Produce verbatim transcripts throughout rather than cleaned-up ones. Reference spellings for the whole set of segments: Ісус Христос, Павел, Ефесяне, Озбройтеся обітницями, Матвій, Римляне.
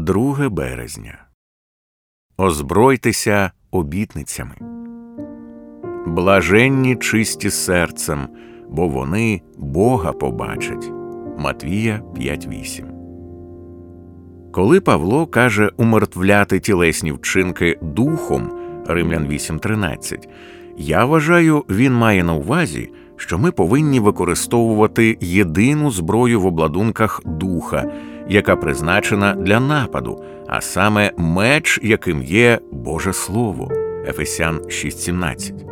друге березня. Озбройтеся обітницями. Блаженні чисті серцем, бо вони Бога побачать. Матвія п'ять вісім. Коли Павло каже умертвляти тілесні вчинки духом, Римлян вісім тринадцять, я вважаю, він має на увазі, що ми повинні використовувати єдину зброю в обладунках духа, яка призначена для нападу, а саме меч, яким є Боже Слово. Ефесян шість сімнадцять.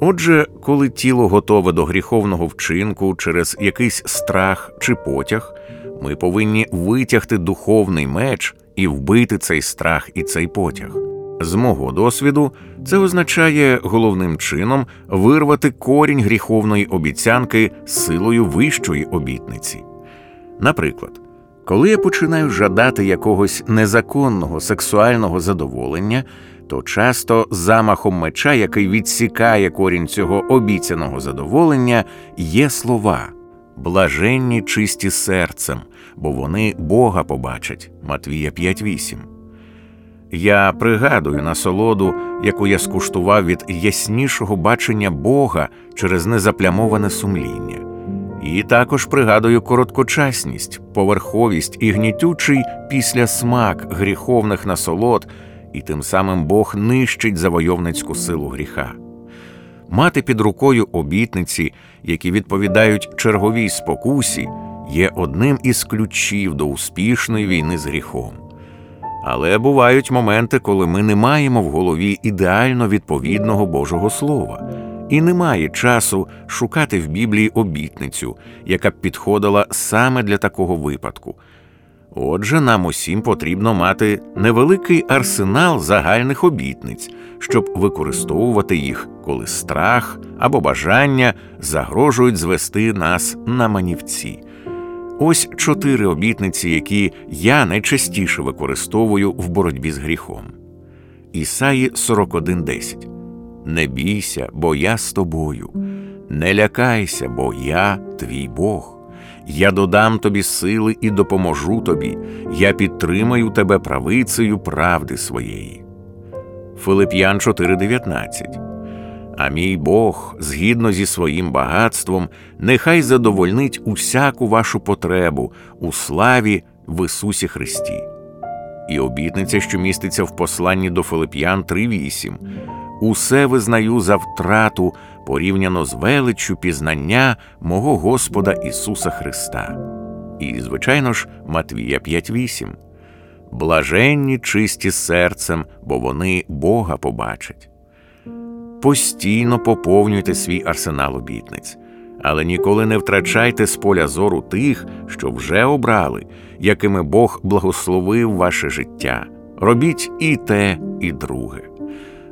Отже, коли тіло готове до гріховного вчинку через якийсь страх чи потяг, ми повинні витягти духовний меч і вбити цей страх і цей потяг. З мого досвіду, це означає головним чином вирвати корінь гріховної обіцянки силою вищої обітниці. Наприклад, коли я починаю жадати якогось незаконного сексуального задоволення, то часто замахом меча, який відсікає корінь цього обіцяного задоволення, є слова «блаженні чисті серцем, бо вони Бога побачать» Матвія п'ять вісім. Я пригадую насолоду, яку я скуштував від яснішого бачення Бога через незаплямоване сумління. І також пригадую короткочасність, поверховість і гнітючий післясмак гріховних насолод, і тим самим Бог нищить завойовницьку силу гріха. Мати під рукою обітниці, які відповідають черговій спокусі, є одним із ключів до успішної війни з гріхом. Але бувають моменти, коли ми не маємо в голові ідеально відповідного Божого Слова, і немає часу шукати в Біблії обітницю, яка б підходила саме для такого випадку. Отже, нам усім потрібно мати невеликий арсенал загальних обітниць, щоб використовувати їх, коли страх або бажання загрожують звести нас на манівці. Ось чотири обітниці, які я найчастіше використовую в боротьбі з гріхом. Ісаї сорок один десять. «Не бійся, бо я з тобою. Не лякайся, бо я твій Бог. Я додам тобі сили і допоможу тобі. Я підтримаю тебе правицею правди своєї». Филип'ян чотири дев'ятнадцять. «А мій Бог, згідно зі своїм багатством, нехай задовольнить усяку вашу потребу у славі в Ісусі Христі». І обітниця, що міститься в посланні до Филип'ян три вісім. «Усе визнаю за втрату, порівняно з величчю пізнання мого Господа Ісуса Христа». І, звичайно ж, Матвія п'ять вісім. «Блаженні чисті серцем, бо вони Бога побачать». Постійно поповнюйте свій арсенал обітниць, але ніколи не втрачайте з поля зору тих, що вже обрали, якими Бог благословив ваше життя. Робіть і те, і друге.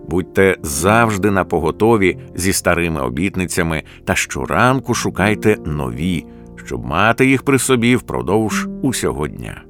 Будьте завжди напоготові зі старими обітницями та щоранку шукайте нові, щоб мати їх при собі впродовж усього дня.